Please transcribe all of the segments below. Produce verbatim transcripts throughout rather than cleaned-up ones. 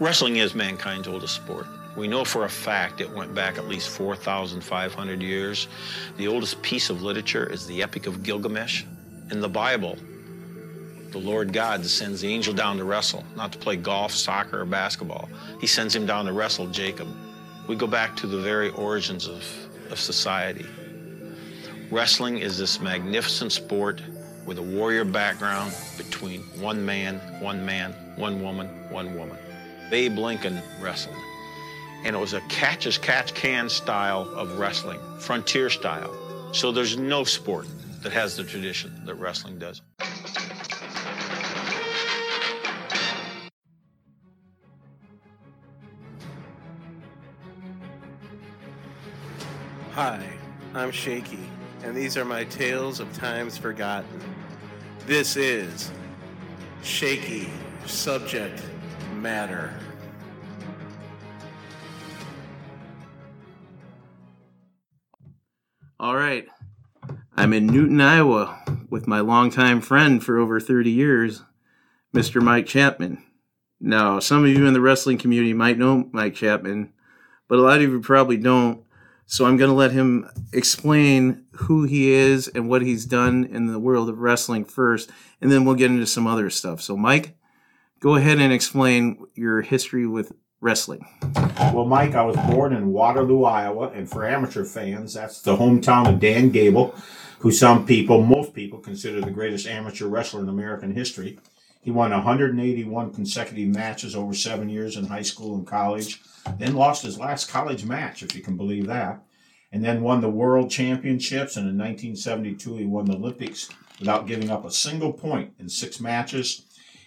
Wrestling is mankind's oldest sport. We know for a fact it went back at least four thousand five hundred years. The oldest piece of literature is the Epic of Gilgamesh. In the Bible, the Lord God sends the angel down to wrestle, not to play golf, soccer, or basketball. He sends him down to wrestle Jacob. We go back to the very origins of, of society. Wrestling is this magnificent sport with a warrior background between one man, one man, one woman, one woman. Babe Lincoln wrestled. And it was a catch-as-catch-can style of wrestling, frontier style. So there's no sport that has the tradition that wrestling does. Hi, I'm Shaky, and these are my tales of times forgotten. This is Shaky Subject Matter. All right, I'm in Newton, Iowa, with my longtime friend for over thirty years, Mister Mike Chapman. Now, some of you in the wrestling community might know Mike Chapman, but a lot of you probably don't, so I'm going to let him explain who he is and what he's done in the world of wrestling first, and then we'll get into some other stuff. So, Mike, go ahead and explain your history with wrestling. Well, Mike, I was born in Waterloo, Iowa, and for amateur fans, that's the hometown of Dan Gable, who some people, most people, consider the greatest amateur wrestler in American history. He won one hundred eighty-one consecutive matches over seven years in high school and college, then lost his last college match, if you can believe that, and then won the world championships, and in nineteen seventy-two, he won the Olympics without giving up a single point in six matches.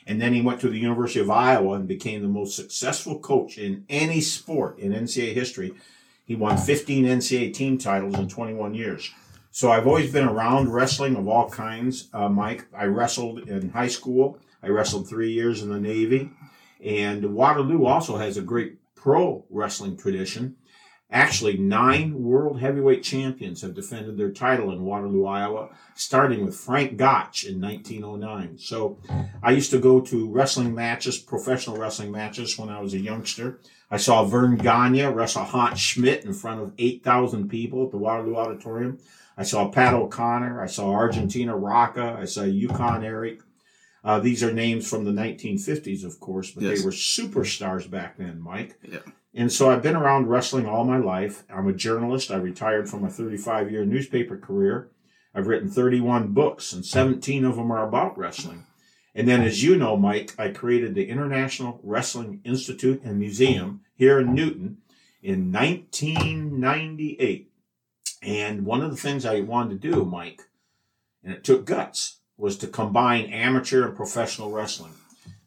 And then he went to the University of Iowa and became the most successful coach in any sport in N C A A history. He won fifteen N C A A team titles in twenty-one years. So I've always been around wrestling of all kinds, uh, Mike. I wrestled in high school. I wrestled three years in the Navy. And Waterloo also has a great pro wrestling tradition. Actually, nine world heavyweight champions have defended their title in Waterloo, Iowa, starting with Frank Gotch in nineteen oh nine. So I used to go to wrestling matches, professional wrestling matches, when I was a youngster. I saw Vern Gagne wrestle Hans Schmidt in front of eight thousand people at the Waterloo Auditorium. I saw Pat O'Connor. I saw Argentina Rocca. I saw Yukon Eric. Uh, these are names from the nineteen fifties, of course, but yes, they were superstars back then, Mike. Yeah. And so I've been around wrestling all my life. I'm a journalist. I retired from a thirty-five-year newspaper career. I've written thirty-one books, and seventeen of them are about wrestling. And then, as you know, Mike, I created the International Wrestling Institute and Museum here in Newton in nineteen ninety-eight. And one of the things I wanted to do, Mike, and it took guts, was to combine amateur and professional wrestling,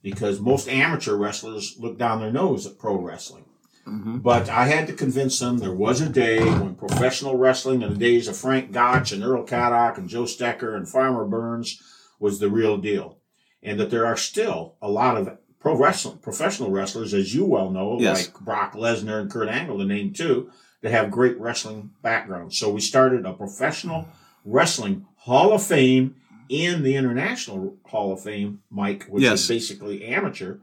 because most amateur wrestlers look down their nose at pro wrestling. Mm-hmm. But I had to convince them there was a day when professional wrestling, in the days of Frank Gotch and Earl Caddock and Joe Stecher and Farmer Burns, was the real deal. And that there are still a lot of pro wrestling, professional wrestlers, as you well know, yes, like Brock Lesnar and Kurt Angle, to name two, that have great wrestling backgrounds. So we started a professional wrestling Hall of Fame in the International Hall of Fame, Mike, which yes, is basically amateur.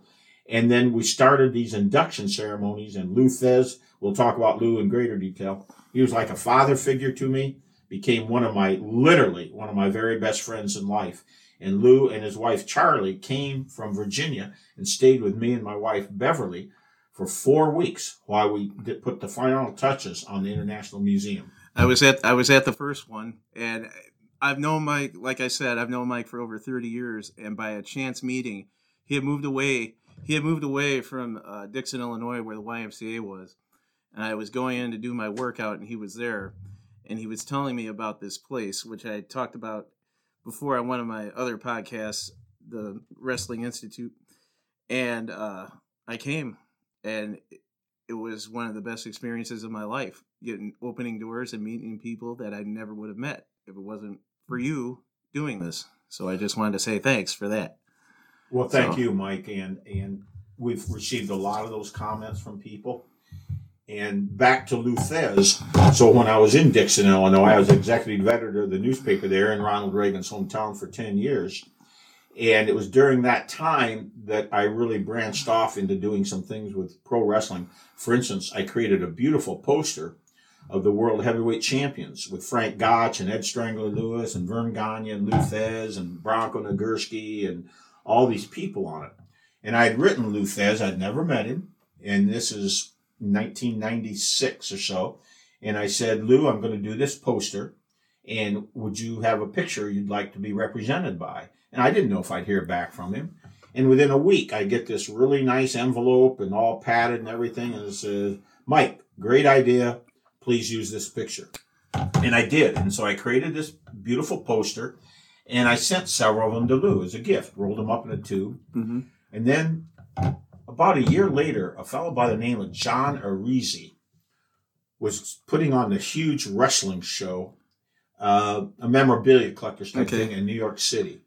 And then we started these induction ceremonies, and Lou Thesz, we'll talk about Lou in greater detail. He was like a father figure to me, became one of my, literally one of my very best friends in life. And Lou and his wife, Charlie, came from Virginia and stayed with me and my wife, Beverly, for four weeks while we did put the final touches on the International Museum. I was at, I was at the first one, and I've known Mike, like I said, I've known Mike for over thirty years, and by a chance meeting, he had moved away He had moved away from uh, Dixon, Illinois, where the Y M C A was, and I was going in to do my workout, and he was there, and he was telling me about this place, which I had talked about before on one of my other podcasts, the Wrestling Institute, and uh, I came, and it was one of the best experiences of my life, getting opening doors and meeting people that I never would have met if it wasn't for you doing this, so I just wanted to say thanks for that. Well, thank you, Mike, and and we've received a lot of those comments from people. And back to Lou Thesz. So when I was in Dixon, Illinois, I was executive editor of the newspaper there in Ronald Reagan's hometown for ten years. And it was during that time that I really branched off into doing some things with pro wrestling. For instance, I created a beautiful poster of the World Heavyweight Champions with Frank Gotch and Ed Strangler-Lewis and Vern Gagne and Lou Thesz and Bronco Nagurski and all these people on it. And I had written Lou Thesz. I'd never met him. And this is nineteen ninety-six or so. And I said, Lou, I'm going to do this poster. And would you have a picture you'd like to be represented by? And I didn't know if I'd hear back from him. And within a week, I get this really nice envelope and all padded and everything. And it says, Mike, great idea. Please use this picture. And I did. And so I created this beautiful poster. And I sent several of them to Lou as a gift. Rolled them up in a tube. Mm-hmm. And then about a year later, a fellow by the name of John Arisi was putting on the huge wrestling show, uh, a memorabilia collector's type okay. thing in New York City.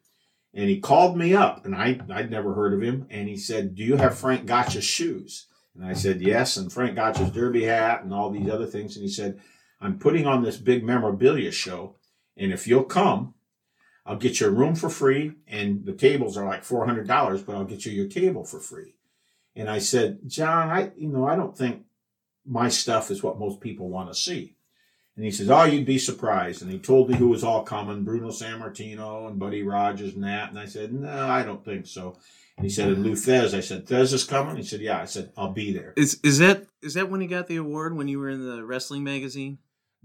And he called me up, and I, I'd never heard of him. And he said, do you have Frank Gotch's shoes? And I said, yes, and Frank Gotch's derby hat and all these other things. And he said, I'm putting on this big memorabilia show, and if you'll come, I'll get you a room for free, and the tables are like four hundred dollars, but I'll get you your table for free. And I said, John, I you know, I don't think my stuff is what most people want to see. And he says, oh, you'd be surprised. And he told me who was all coming, Bruno Sammartino and Buddy Rogers and that. And I said, no, I don't think so. And he said, and Lou Thesz. I said, Thesz is coming? He said, yeah. I said, I'll be there. Is is that is that when he got the award, when you were in the wrestling magazine?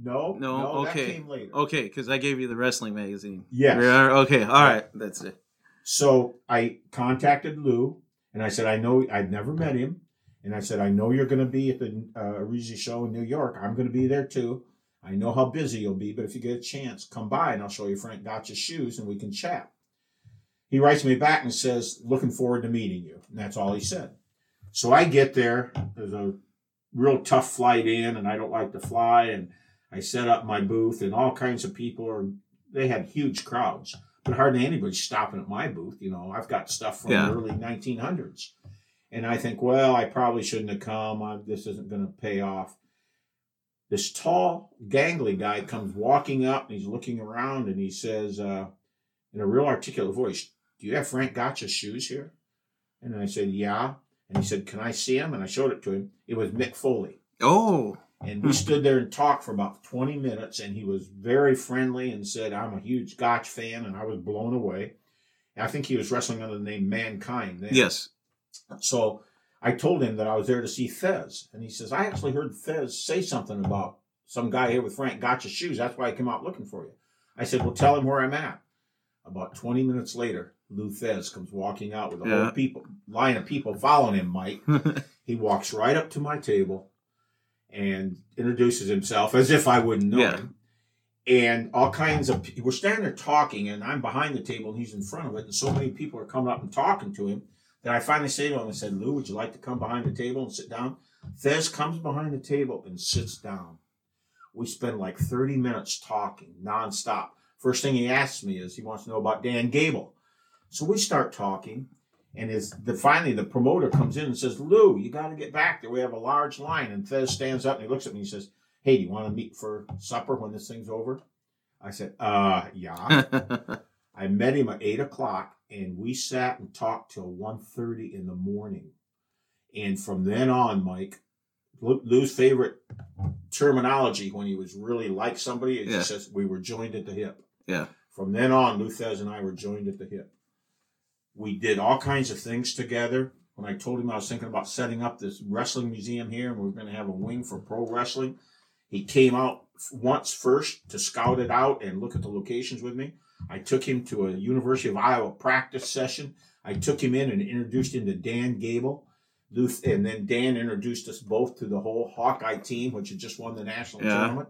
No, no, no okay. That came later. Okay, because I gave you the wrestling magazine. Yes. Okay, all right, that's it. So I contacted Lou, and I said, I know, I'd never met him. And I said, I know you're going to be at the uh, Arisi show in New York. I'm going to be there too. I know how busy you'll be, but if you get a chance, come by, and I'll show you Frank Gotch's shoes, and we can chat. He writes me back and says, looking forward to meeting you. And that's all he said. So I get there. There's a real tough flight in, and I don't like to fly, and I set up my booth, and all kinds of people are, they had huge crowds, but hardly anybody's stopping at my booth. You know, I've got stuff from yeah. the early nineteen hundreds. And I think, well, I probably shouldn't have come. I, this isn't going to pay off. This tall, gangly guy comes walking up, and he's looking around, and he says, uh, in a real articulate voice, do you have Frank Gotch's shoes here? And I said, yeah. And he said, can I see him? And I showed it to him. It was Mick Foley. Oh, and we stood there and talked for about twenty minutes, and he was very friendly and said, I'm a huge Gotch fan, and I was blown away. And I think he was wrestling under the name Mankind then. Yes. So I told him that I was there to see Thesz, and he says, I actually heard Thesz say something about some guy here with Frank Gotch's shoes. That's why I came out looking for you. I said, well, tell him where I'm at. About twenty minutes later, Lou Thesz comes walking out with a yeah. whole people, line of people following him, Mike. He walks right up to my table and introduces himself as if I wouldn't know yeah. him. And all kinds of, we're standing there talking, and I'm behind the table, and he's in front of it, and so many people are coming up and talking to him that I finally say to him, I said, Lou, would you like to come behind the table and sit down? Thesz comes behind the table and sits down. We spend like thirty minutes talking nonstop. First thing he asks me is he wants to know about Dan Gable. So we start talking. And is the, finally, the promoter comes in and says, Lou, you got to get back there. We have a large line. And Thesz stands up and he looks at me and he says, hey, do you want to meet for supper when this thing's over? I said, uh, yeah. I met him at eight o'clock, and we sat and talked till one thirty in the morning. And from then on, Mike, Lou's favorite terminology when he was really like somebody, he yeah. says, we were joined at the hip. Yeah. From then on, Lou Thesz and I were joined at the hip. We did all kinds of things together. When I told him I was thinking about setting up this wrestling museum here, and we were going to have a wing for pro wrestling, he came out once first to scout it out and look at the locations with me. I took him to a University of Iowa practice session. I took him in and introduced him to Dan Gable. And then Dan introduced us both to the whole Hawkeye team, which had just won the national yeah. tournament.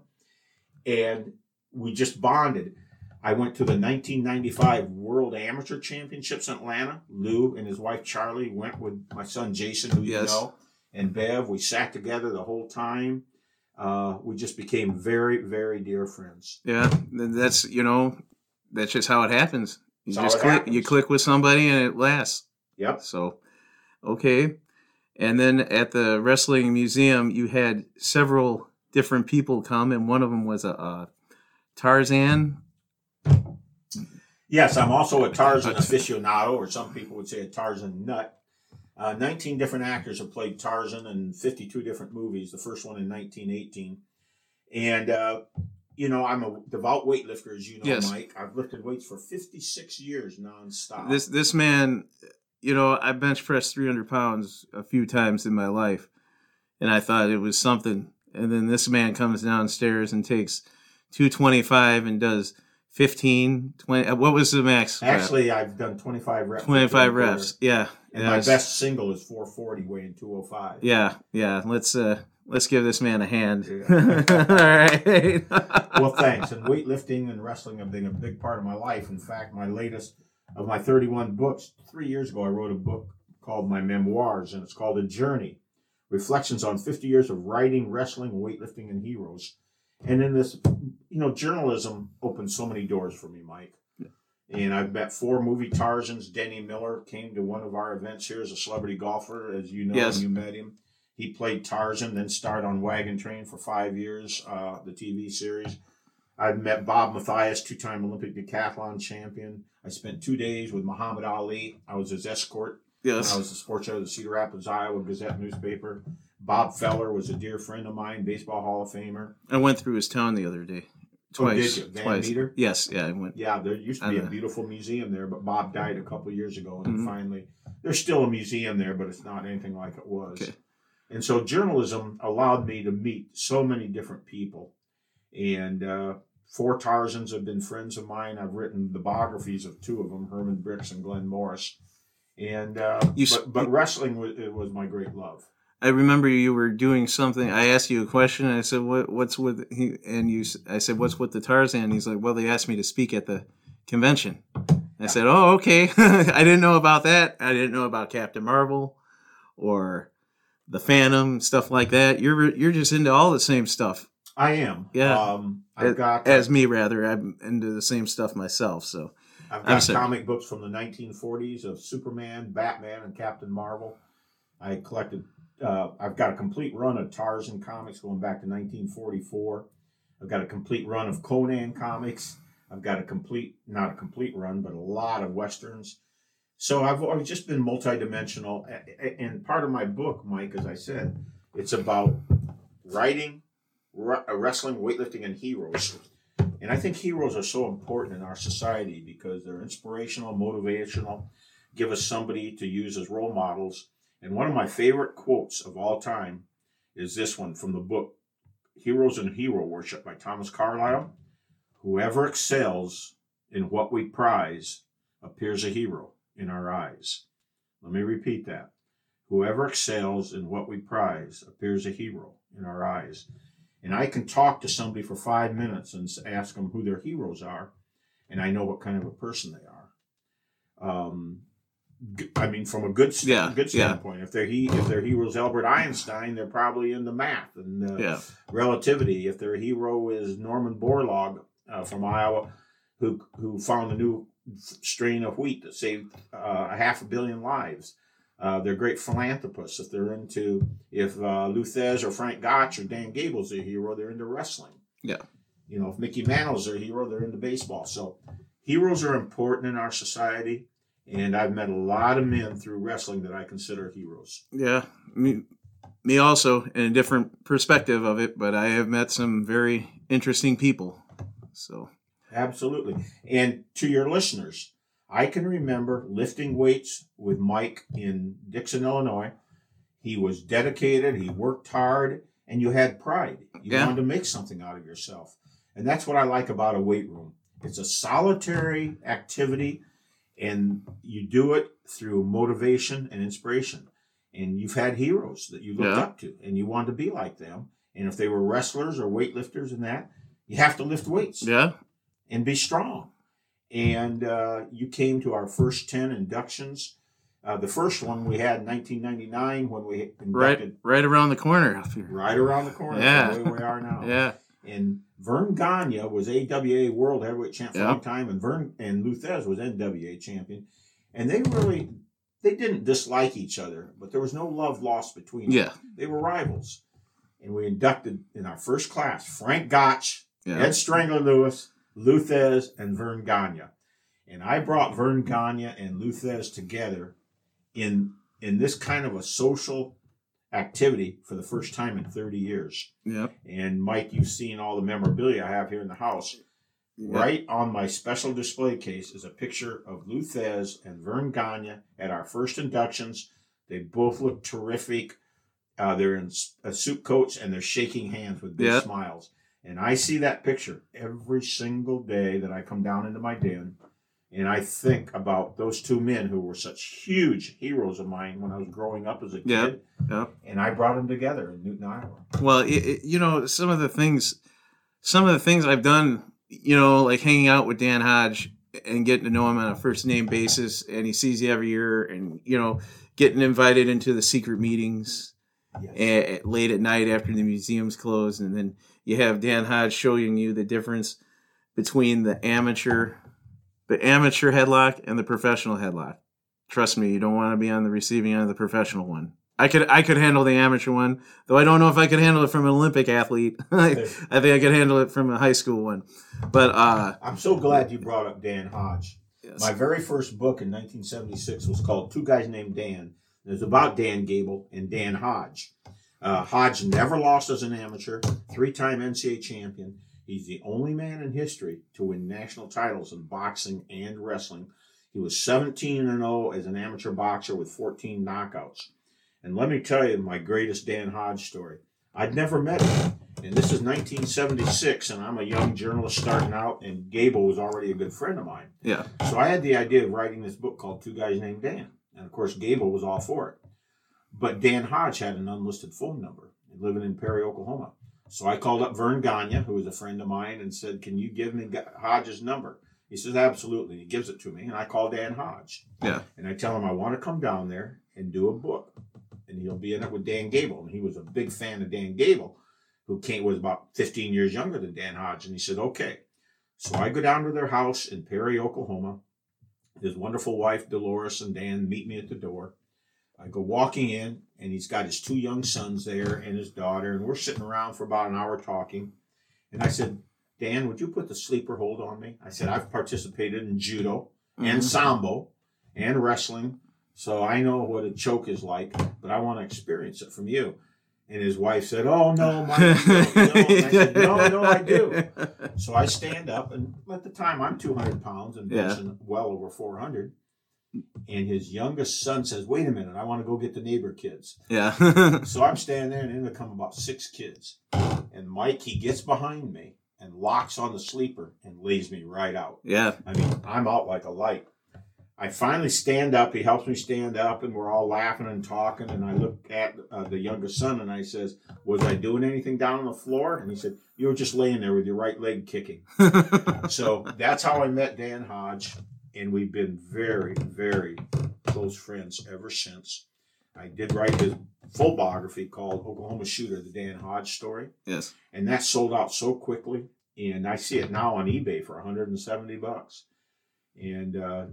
And we just bonded. I went to the nineteen ninety-five World Amateur Championships in Atlanta. Lou and his wife, Charlie, went with my son, Jason, who yes. you know, and Bev. We sat together the whole time. Uh, we just became very, very dear friends. Yeah, that's, you know, that's just how it happens. You that's just click, happens. You click with somebody and it lasts. Yep. So, okay. And then at the Wrestling Museum, you had several different people come, and one of them was a, a Tarzan. Yes, I'm also a Tarzan aficionado, or some people would say a Tarzan nut. Uh, nineteen different actors have played Tarzan in fifty-two different movies, the first one in nineteen eighteen. And, uh, you know, I'm a devout weightlifter, as you know, yes. Mike. I've lifted weights for fifty-six years nonstop. This this man, you know, I bench pressed three hundred pounds a few times in my life, and I thought it was something. And then this man comes downstairs and takes two twenty-five and does fifteen, twenty. What was the max? Actually, I've done twenty-five reps. twenty-five reps, yeah. And yeah, my best single is four forty, weighing two oh five. Yeah, yeah. Let's uh, let's give this man a hand. Yeah. All right. Well, thanks. And weightlifting and wrestling have been a big part of my life. In fact, my latest of my thirty-one books, three years ago, I wrote a book called My Memoirs, and it's called A Journey, Reflections on fifty Years of Writing, Wrestling, Weightlifting, and Heroes. And in this, you know, journalism opened so many doors for me, Mike. And I've met four movie Tarzans. Denny Miller came to one of our events here as a celebrity golfer, as you know, yes. And you met him. He played Tarzan, then starred on Wagon Train for five years, uh, the T V series. I've met Bob Mathias, two-time Olympic decathlon champion. I spent two days with Muhammad Ali. I was his escort. Yes. I was the sports editor of the Cedar Rapids, Iowa Gazette newspaper. Bob Feller was a dear friend of mine, baseball Hall of Famer. I went through his town the other day. Twice. Oh, did you? Van Twice. Meter? Yes, yeah, I went. Yeah, there used to be a beautiful museum there, but Bob died a couple of years ago, and mm-hmm. finally, there's still a museum there, but it's not anything like it was. Okay. And so journalism allowed me to meet so many different people, and uh, four Tarzans have been friends of mine. I've written the biographies of two of them, Herman Bricks and Glenn Morris, and uh, you, but, but wrestling was, it was my great love. I remember you were doing something. I asked you a question, and I said, "What? What's with he?" And you, I said, "What's with the Tarzan?" And he's like, "Well, they asked me to speak at the convention." And I said, "Oh, okay." I didn't know about that. I didn't know about Captain Marvel or the Phantom, stuff like that. You're you're just into all the same stuff. I am. Yeah. Um, I've as, got as me rather. I'm into the same stuff myself. So I've got comic books from the nineteen forties of Superman, Batman, and Captain Marvel. I collected. Uh, I've got a complete run of Tarzan comics going back to nineteen forty-four. I've got a complete run of Conan comics. I've got a complete, not a complete run, but a lot of Westerns. So I've, I've just been multidimensional. And part of my book, Mike, as I said, it's about writing, wrestling, weightlifting, and heroes. And I think heroes are so important in our society because they're inspirational, motivational, give us somebody to use as role models. And one of my favorite quotes of all time is this one from the book Heroes and Hero Worship by Thomas Carlyle. Whoever excels in what we prize appears a hero in our eyes. Let me repeat that. Whoever excels in what we prize appears a hero in our eyes. And I can talk to somebody for five minutes and ask them who their heroes are, and I know what kind of a person they are. Um... I mean, from a good st- yeah, good standpoint, yeah. if they're he if their hero is Albert Einstein, they're probably into math and uh, yeah. relativity. If their hero is Norman Borlaug uh, from Iowa, who who found a new strain of wheat that saved uh, a half a billion lives, uh, they're great philanthropists. If they're into if uh, Lou Thesz or Frank Gotch or Dan Gable's their hero, they're into wrestling. Yeah, you know, if Mickey Mantle's their hero, they're into baseball. So heroes are important in our society. And I've met a lot of men through wrestling that I consider heroes. Yeah, me, me also, in a different perspective of it, but I have met some very interesting people. So, absolutely. And to your listeners, I can remember lifting weights with Mike in Dixon, Illinois. He was dedicated, he worked hard, and you had pride. You yeah. wanted to make something out of yourself. And that's what I like about a weight room. It's a solitary activity. And you do it through motivation and inspiration. And you've had heroes that you looked yeah. up to, and you wanted to be like them. And if they were wrestlers or weightlifters and that, you have to lift weights. Yeah. And be strong. And uh, you came to our first ten inductions. Uh, the first one we had in nineteen ninety-nine when we inducted. Right, right around the corner. Up here. Right around the corner. Yeah. From the way we are now. Yeah. And Vern Gagne was A W A World Heavyweight Champion yep. for a long time, and Vern and Lou Thesz was N W A Champion. And they really, they didn't dislike each other, but there was no love lost between yeah. them. They were rivals. And we inducted in our first class Frank Gotch, yep. Ed Strangler-Lewis, Lou Thesz, and Vern Gagne. And I brought Vern Gagne and Lou Thesz together in in this kind of a social activity for the first time in thirty years. Yep. And Mike, you've seen all the memorabilia I have here in the house. Yep. Right on my special display case is a picture of Lou Thesz and Vern Gagne at our first inductions. They both look terrific. Uh, they're in uh, suit coats and they're shaking hands with big yep. smiles. And I see that picture every single day that I come down into my den. And I think about those two men who were such huge heroes of mine when I was growing up as a kid. Yep, yep. And I brought them together in Newton, Iowa. Well, it, it, you know, some of the things, some of the things I've done, you know, like hanging out with Dan Hodge and getting to know him on a first name basis, and he sees you every year, and, you know, getting invited into the secret meetings yes. at, at late at night after the museum's closed. And then you have Dan Hodge showing you the difference between the amateur The amateur headlock and the professional headlock. Trust me, you don't want to be on the receiving end of the professional one. I could I could handle the amateur one, though I don't know if I could handle it from an Olympic athlete. I think I could handle it from a high school one. But uh, I'm so glad you brought up Dan Hodge. Yes. My very first book in nineteen seventy-six was called Two Guys Named Dan. It was about Dan Gable and Dan Hodge. Uh, Hodge never lost as an amateur, three-time N C A A champion. He's the only man in history to win national titles in boxing and wrestling. He was seventeen and oh as an amateur boxer with fourteen knockouts. And let me tell you my greatest Dan Hodge story. I'd never met him. And this is nineteen seventy-six, and I'm a young journalist starting out, and Gable was already a good friend of mine. Yeah. So I had the idea of writing this book called Two Guys Named Dan. And, of course, Gable was all for it. But Dan Hodge had an unlisted phone number, living in Perry, Oklahoma. So I called up Vern Gagne, who was a friend of mine, and said, can you give me Hodge's number? He says, absolutely. He gives it to me, and I call Dan Hodge. Yeah. And I tell him I want to come down there and do a book, and he'll be in it with Dan Gable. And he was a big fan of Dan Gable, who came was about fifteen years younger than Dan Hodge. And he said, okay. So I go down to their house in Perry, Oklahoma. His wonderful wife, Dolores, and Dan meet me at the door. I go walking in, and he's got his two young sons there and his daughter, and we're sitting around for about an hour talking. And I said, Dan, would you put the sleeper hold on me? I said, I've participated in judo and mm-hmm. sambo and wrestling, so I know what a choke is like, but I want to experience it from you. And his wife said, oh, no, Mike, no, no. And I said, no, no, I do. So I stand up, and at the time, I'm two hundred pounds and benching yeah. well over four hundred. And his youngest son says, wait a minute, I want to go get the neighbor kids. Yeah. So I'm standing there, and in come about six kids. And Mike, he gets behind me and locks on the sleeper and lays me right out. Yeah. I mean, I'm out like a light. I finally stand up. He helps me stand up, and we're all laughing and talking. And I look at uh, the youngest son, and I says, was I doing anything down on the floor? And he said, you were just laying there with your right leg kicking. So that's how I met Dan Hodge. And we've been very, very close friends ever since. I did write his full biography called Oklahoma Shooter, The Dan Hodge Story. Yes. And that sold out so quickly. And I see it now on eBay for one hundred seventy bucks. And uh,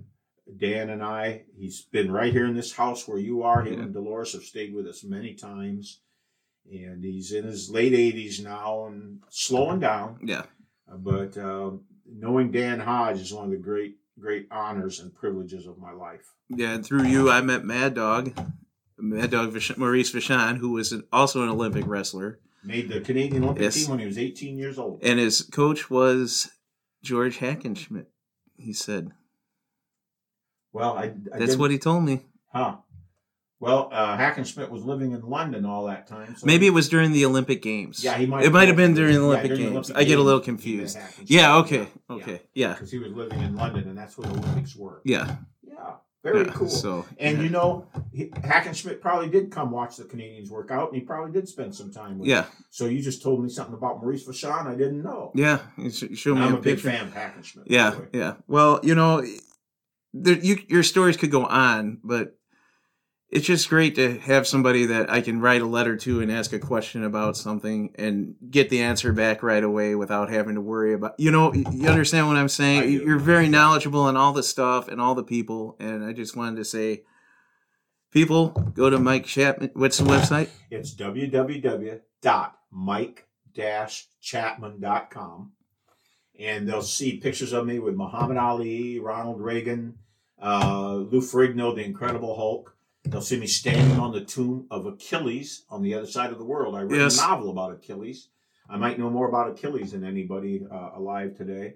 Dan and I, he's been right here in this house where you are. Him yeah. and Dolores have stayed with us many times. And he's in his late eighties now and slowing down. Yeah. But uh, knowing Dan Hodge is one of the great, great honors and privileges of my life. Yeah, and through you, I met Mad Dog, Mad Dog Vish- Maurice Vachon, who was an, also an Olympic wrestler. Made the Canadian Olympic yes. team when he was eighteen years old. And his coach was George Hackenschmidt, he said. Well, I... I That's didn't... what he told me. Huh. Well, uh, Hackenschmidt was living in London all that time. So maybe it was during the Olympic Games. Yeah, he might. It might have been during the Olympic yeah, during Games. The Olympic I get a little confused. Yeah, okay, okay, yeah. Because yeah. he was living in London, and that's where the Olympics were. Yeah. Yeah, very yeah, cool. So, and yeah. you know, he, Hackenschmidt probably did come watch the Canadians work out, and he probably did spend some time with Yeah. Him. So you just told me something about Maurice Vachon I didn't know. Yeah, you showed me I'm a, a big fan of Hackenschmidt. Yeah, anyway. yeah. Well, you know, there, you, your stories could go on, but it's just great to have somebody that I can write a letter to and ask a question about something and get the answer back right away without having to worry about, you know, you understand what I'm saying? You're very knowledgeable on all the stuff and all the people. And I just wanted to say, people, go to Mike Chapman. What's the website? It's www dot mike dash chapman dot com. and they'll see pictures of me with Muhammad Ali, Ronald Reagan, uh, Lou Ferrigno, the Incredible Hulk. They'll see me standing on the tomb of Achilles on the other side of the world. I read yes. a novel about Achilles. I might know more about Achilles than anybody uh, alive today.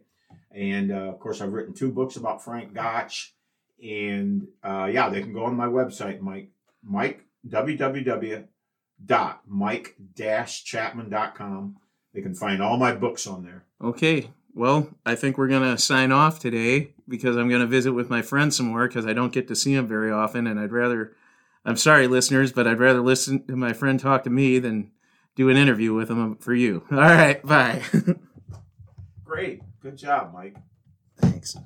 And, uh, of course, I've written two books about Frank Gotch. And, uh, yeah, they can go on my website, Mike, Mike, w w w dot mike dash chapman dot com. They can find all my books on there. Okay. Well, I think we're going to sign off today because I'm going to visit with my friend some more because I don't get to see him very often. And I'd rather, I'm sorry, listeners, but I'd rather listen to my friend talk to me than do an interview with him for you. All right. Bye. Great. Good job, Mike. Thanks.